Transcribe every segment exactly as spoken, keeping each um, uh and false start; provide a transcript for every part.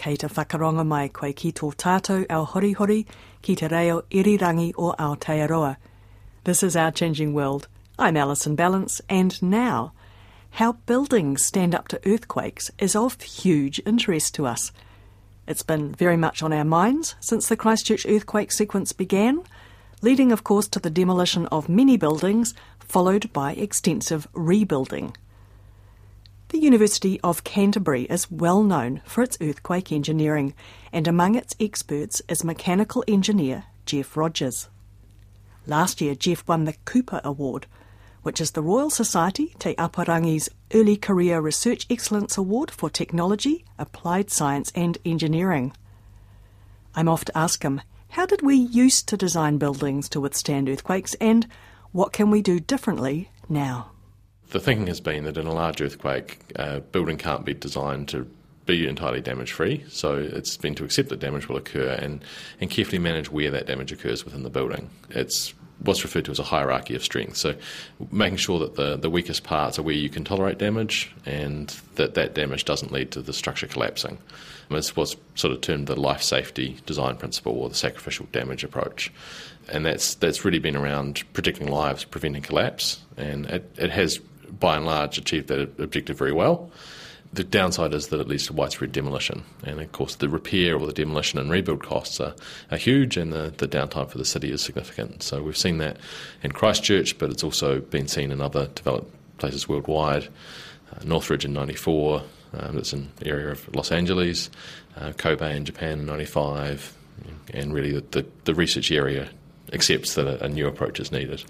Kei te whakaronga mai koe ki tō tātou au horihori ki te reo irirangi o Aotearoa. This is Our Changing World. I'm Alison Balance, and now, how buildings stand up to earthquakes is of huge interest to us. It's been very much on our minds since the Christchurch earthquake sequence began, leading of course to the demolition of many buildings, followed by extensive rebuilding. The University of Canterbury is well known for its earthquake engineering, and among its experts is mechanical engineer Geoff Rodgers. Last year, Geoff won the Cooper Award, which is the Royal Society Te Aparangi's Early Career Research Excellence Award for Technology, Applied Science and Engineering. I'm off to ask him, how did we used to design buildings to withstand earthquakes, and what can we do differently now? The thinking has been that in a large earthquake, a building can't be designed to be entirely damage-free, so it's been to accept that damage will occur and, and carefully manage where that damage occurs within the building. It's what's referred to as a hierarchy of strength, so making sure that the, the weakest parts are where you can tolerate damage and that that damage doesn't lead to the structure collapsing. And it's what's sort of termed the life safety design principle or the sacrificial damage approach. And that's that's really been around protecting lives, preventing collapse, and it, it has by and large achieved that objective very well. The downside is that it leads to widespread demolition, and of course the repair or the demolition and rebuild costs are, are huge, and the, the downtime for the city is significant. So we've seen that in Christchurch, but it's also been seen in other developed places worldwide. Uh, Northridge in ninety-four, um, that's an area of Los Angeles, uh, Kobe in Japan in ninety-five, and really the, the, the research area accepts that a, a new approach is needed.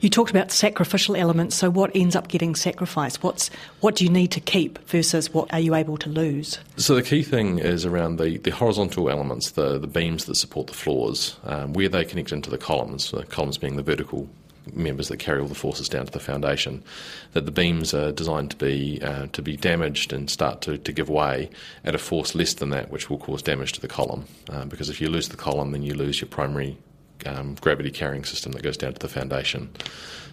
You talked about sacrificial elements, so what ends up getting sacrificed? What's, what do you need to keep versus what are you able to lose? So the key thing is around the, the horizontal elements, the, the beams that support the floors, um, where they connect into the columns, the columns being the vertical members that carry all the forces down to the foundation, that the beams are designed to be uh, to be damaged and start to, to give way at a force less than that, which will cause damage to the column. Uh, because if you lose the column, then you lose your primary Um, gravity carrying system that goes down to the foundation.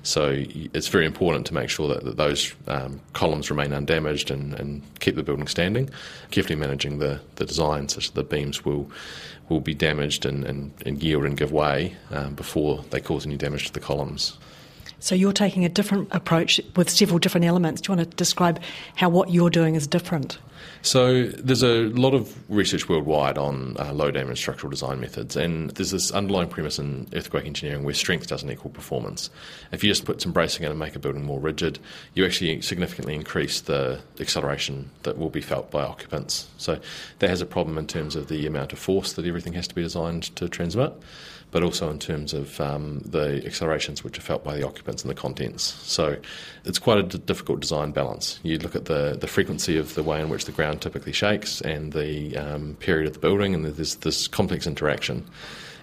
So it's very important to make sure that, that those um, columns remain undamaged and, and keep the building standing, carefully managing the, the design such that the beams will will be damaged and, and, and yield and give way um, before they cause any damage to the columns. So you're taking a different approach with several different elements. Do you want to describe how what you're doing is different? So there's a lot of research worldwide on uh, low-damage structural design methods, and there's this underlying premise in earthquake engineering where strength doesn't equal performance. If you just put some bracing in and make a building more rigid, you actually significantly increase the acceleration that will be felt by occupants. So that has a problem in terms of the amount of force that everything has to be designed to transmit, but also in terms of um, the accelerations which are felt by the occupants and the contents. So it's quite a d- difficult design balance. You look at the, the frequency of the way in which the ground typically shakes and the um, period of the building, and there's this complex interaction.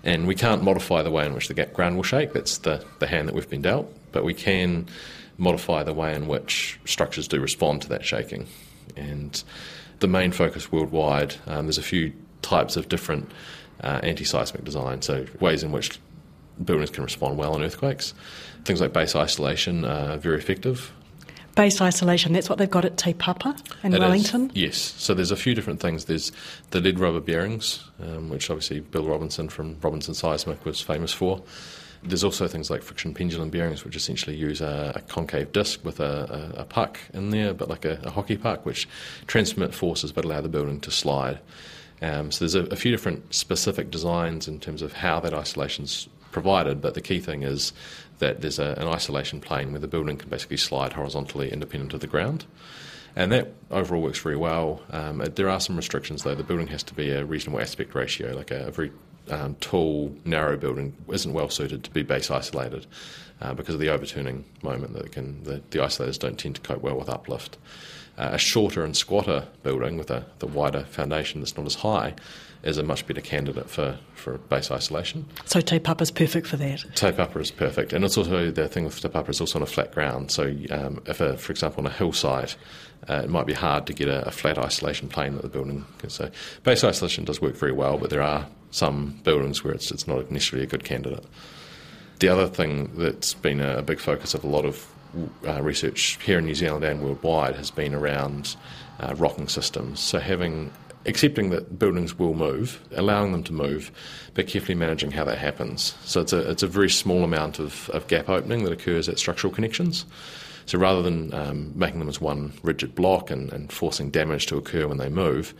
And we can't modify the way in which the ground will shake. That's the, the hand that we've been dealt. But we can modify the way in which structures do respond to that shaking. And the main focus worldwide, um, there's a few types of different Uh, anti-seismic design, so ways in which buildings can respond well in earthquakes. Things like base isolation are very effective. Base isolation, that's what they've got at Te Papa in it Wellington? Is, yes, so there's a few different things. There's the lead rubber bearings, um, which obviously Bill Robinson from Robinson Seismic was famous for. There's also things like friction pendulum bearings, which essentially use a, a concave disc with a, a, a puck in there, but like a, a hockey puck, which transmit forces but allow the building to slide. Um, so there's a, a few different specific designs in terms of how that isolation's provided, but the key thing is that there's a, an isolation plane where the building can basically slide horizontally independent of the ground. And that overall works very well. Um, there are some restrictions, though. The building has to be a reasonable aspect ratio, like a, a very um, tall, narrow building isn't well suited to be base isolated uh, because of the overturning moment that can the, the isolators don't tend to cope well with uplift. Uh, a shorter and squatter building with a the wider foundation that's not as high is a much better candidate for, for base isolation. So Te Papa is perfect for that? Te Papa is perfect. And it's also, the thing with Te Papa is also on a flat ground. So um, if, a, for example, on a hillside, uh, it might be hard to get a, a flat isolation plane that the building can. So base isolation does work very well, but there are some buildings where it's, it's not necessarily a good candidate. The other thing that's been a, a big focus of a lot of Uh, research here in New Zealand and worldwide has been around uh, rocking systems. So having, accepting that buildings will move, allowing them to move, but carefully managing how that happens. So it's a it's a very small amount of, of gap opening that occurs at structural connections. So rather than um, making them as one rigid block and, and forcing damage to occur when they move,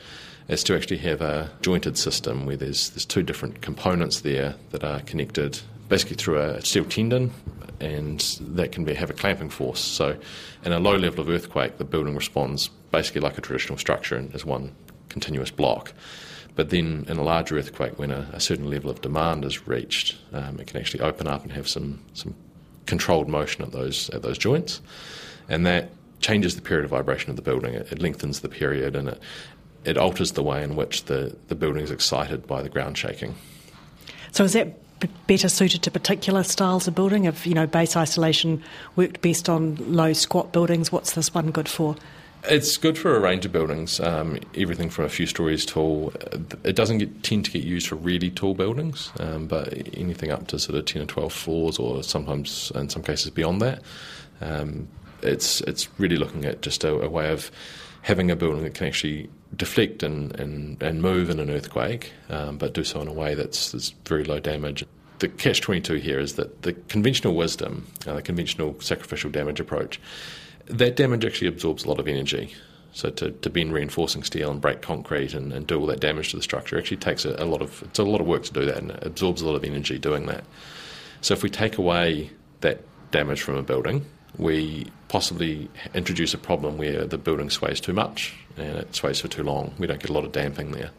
is to actually have a jointed system where there's there's two different components there that are connected basically through a steel tendon, and that can be, have a clamping force. So in a low level of earthquake, the building responds basically like a traditional structure and as one continuous block. But then in a larger earthquake, when a, a certain level of demand is reached, um, it can actually open up and have some, some controlled motion at those at those joints. And that changes the period of vibration of the building. It, it lengthens the period, and it, it alters the way in which the, the building is excited by the ground shaking. So is that better suited to particular styles of building? If, you know, base isolation worked best on low squat buildings, what's this one good for? It's good for a range of buildings, um, everything from a few stories tall. It doesn't get, tend to get used for really tall buildings, um, but anything up to sort of ten or twelve floors, or sometimes, in some cases, beyond that. Um, it's it's really looking at just a, a way of having a building that can actually deflect and, and, and move in an earthquake, um, but do so in a way that's, that's very low damage. The catch twenty-two here is that the conventional wisdom, uh, the conventional sacrificial damage approach, that damage actually absorbs a lot of energy. So to, to bend reinforcing steel and break concrete and, and do all that damage to the structure actually takes a, a lot of it's a lot of work to do that, and it absorbs a lot of energy doing that. So if we take away that damage from a building, we possibly introduce a problem where the building sways too much and it sways for too long. We don't get a lot of damping there.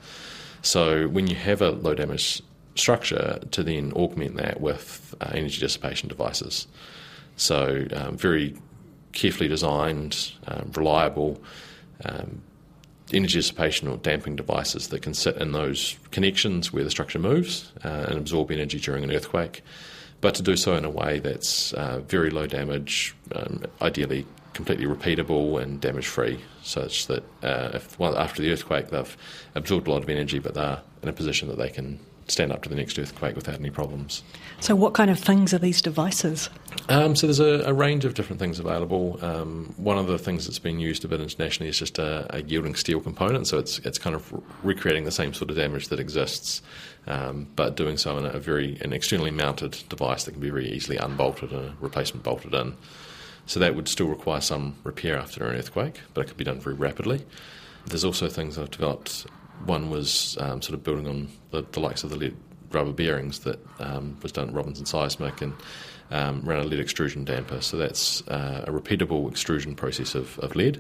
So when you have a low damage structure, to then augment that with uh, energy dissipation devices. So um, very carefully designed, um, reliable um, energy dissipation or damping devices that can sit in those connections where the structure moves uh, and absorb energy during an earthquake, but to do so in a way that's uh, very low damage, um, ideally completely repeatable and damage-free, such that uh, if well, after the earthquake they've absorbed a lot of energy, but they're in a position that they can stand up to the next earthquake without any problems. So what kind of things are these devices? Um, so there's a, a range of different things available. Um, one of the things that's been used a bit internationally is just a, a yielding steel component, so it's it's kind of recreating the same sort of damage that exists, um, but doing so in a very an externally mounted device that can be very easily unbolted and a replacement bolted in. So that would still require some repair after an earthquake, but it could be done very rapidly. There's also things I've developed. One was um, sort of building on the, the likes of the lead rubber bearings that um, was done at Robinson Seismic, and um, ran a lead extrusion damper. So that's uh, a repeatable extrusion process of, of lead.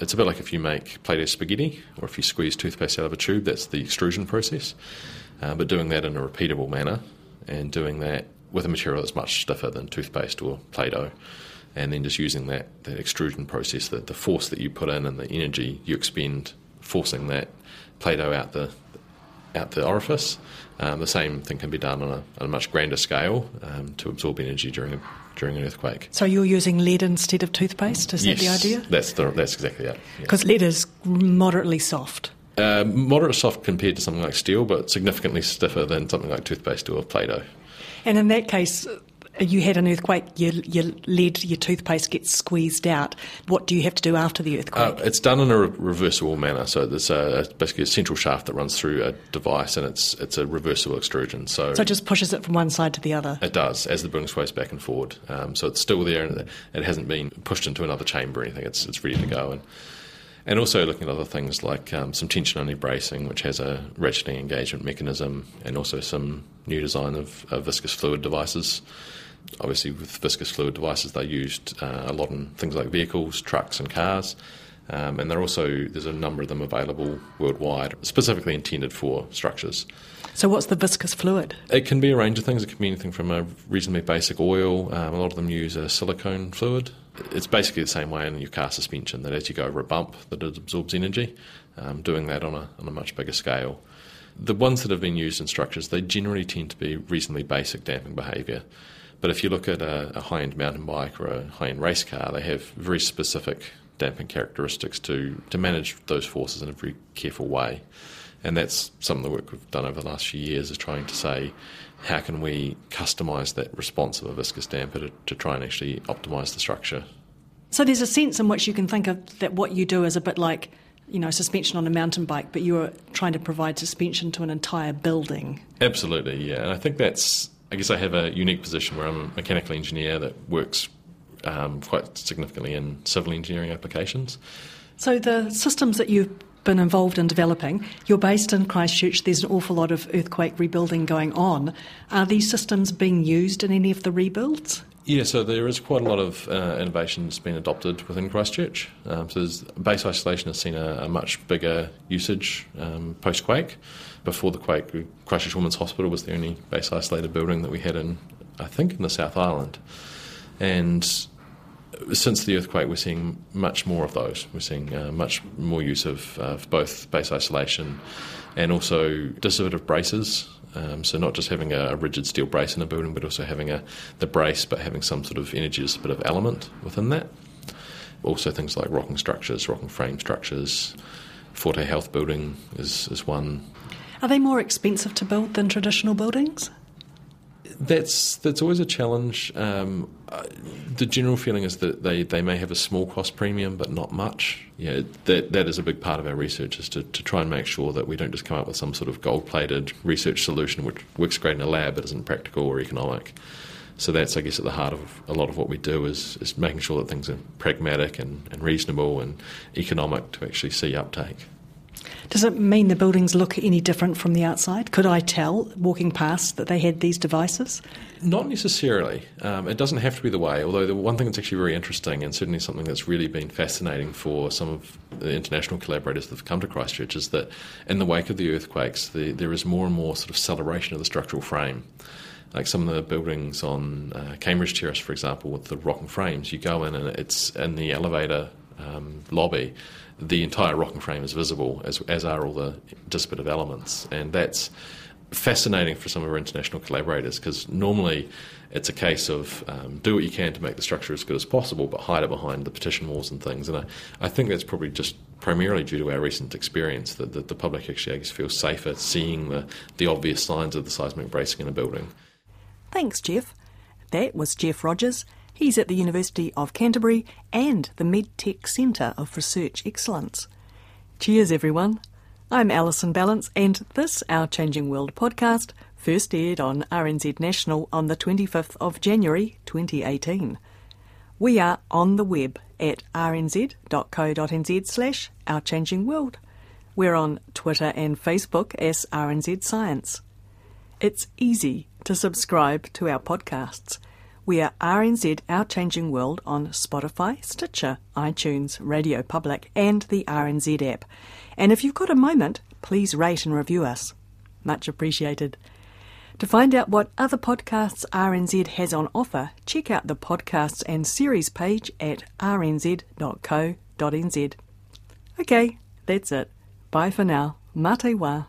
It's a bit like if you make Play-Doh spaghetti or if you squeeze toothpaste out of a tube, that's the extrusion process. Uh, but doing that in a repeatable manner, and doing that with a material that's much stiffer than toothpaste or Play-Doh, and then just using that, that extrusion process, that the force that you put in and the energy you expend forcing that Play-Doh out the out the orifice. Um, the same thing can be done on a, on a much grander scale um, to absorb energy during a, during an earthquake. So you're using lead instead of toothpaste? Is yes, that the idea? Yes, that's the that's exactly it. Because yeah. lead is moderately soft. Uh, moderate soft compared to something like steel, but significantly stiffer than something like toothpaste or Play-Doh. And in that case, you had an earthquake, your, your lead, your toothpaste gets squeezed out. What do you have to do after the earthquake? Uh, it's done in a re- reversible manner. So there's a, basically a central shaft that runs through a device, and it's it's a reversible extrusion. So, so it just pushes it from one side to the other? It does, as the building sways back and forward. Um, so it's still there, and it hasn't been pushed into another chamber or anything. It's it's ready to go. And and also looking at other things like um, some tension-only bracing, which has a ratcheting engagement mechanism, and also some new design of uh, viscous fluid devices. Obviously, with viscous fluid devices, they're used uh, a lot in things like vehicles, trucks and cars, um, and they're also there's a number of them available worldwide, specifically intended for structures. So what's the viscous fluid? It can be a range of things. It can be anything from a reasonably basic oil. Um, a lot of them use a silicone fluid. It's basically the same way in your car suspension, that as you go over a bump, that it absorbs energy, um, doing that on a on a much bigger scale. The ones that have been used in structures, they generally tend to be reasonably basic damping behaviour. But if you look at a, a high-end mountain bike or a high-end race car, they have very specific damping characteristics to, to manage those forces in a very careful way. And that's some of the work we've done over the last few years, is trying to say, how can we customise that response of a viscous damper to, to try and actually optimise the structure? So there's a sense in which you can think of that what you do is a bit like, you know, suspension on a mountain bike, but you're trying to provide suspension to an entire building. Absolutely, yeah. And I think that's, I guess I have a unique position where I'm a mechanical engineer that works um, quite significantly in civil engineering applications. So the systems that you've been involved in developing, you're based in Christchurch, there's an awful lot of earthquake rebuilding going on. Are these systems being used in any of the rebuilds? Yeah, so there is quite a lot of uh, innovation that's been adopted within Christchurch. Um, so base isolation has seen a, a much bigger usage um, post-quake. Before the quake, Christchurch Women's Hospital was the only base isolated building that we had in, I think, in the South Island. And since the earthquake, we're seeing much more of those. We're seeing uh, much more use of, uh, of both base isolation and also dissipative braces. Um, so not just having a rigid steel brace in a building, but also having a the brace, but having some sort of energy dissipative element within that. Also things like rocking structures, rocking frame structures. Forte Health building is, is one. Are they more expensive to build than traditional buildings? That's that's always a challenge. Um, uh, the general feeling is that they, they may have a small cost premium, but not much. Yeah, that that is a big part of our research, is to, to try and make sure that we don't just come up with some sort of gold-plated research solution which works great in a lab but isn't practical or economic. So that's, I guess, at the heart of a lot of what we do, is, is making sure that things are pragmatic and, and reasonable and economic to actually see uptake. Does it mean the buildings look any different from the outside? Could I tell, walking past, that they had these devices? Not necessarily. Um, it doesn't have to be the way, although the one thing that's actually very interesting, and certainly something that's really been fascinating for some of the international collaborators that have come to Christchurch, is that in the wake of the earthquakes, the, there is more and more sort of acceleration of the structural frame. Like some of the buildings on uh, Cambridge Terrace, for example, with the rocking frames, you go in and it's in the elevator um, lobby, the entire rocking frame is visible, as as are all the dissipative elements. And that's fascinating for some of our international collaborators, because normally it's a case of um, do what you can to make the structure as good as possible, but hide it behind the partition walls and things. And I, I think that's probably just primarily due to our recent experience, that, that the public actually, I guess, feels safer seeing the, the obvious signs of the seismic bracing in a building. Thanks, Geoff. That was Geoff Rodgers. He's at the University of Canterbury and the MedTech Centre of Research Excellence. Cheers, everyone. I'm Alison Balance, and this, Our Changing World podcast, first aired on R N Z National on the twenty-fifth of January twenty eighteen. We are on the web at rnz.co.nz slash Our Changing World. We're on Twitter and Facebook as R N Z Science. It's easy to subscribe to our podcasts. We are R N Z Our Changing World on Spotify, Stitcher, iTunes, Radio Public and the R N Z app. And if you've got a moment, please rate and review us. Much appreciated. To find out what other podcasts R N Z has on offer, check out the Podcasts and Series page at r n z dot co dot n z. Okay, that's it. Bye for now. Mā te wā.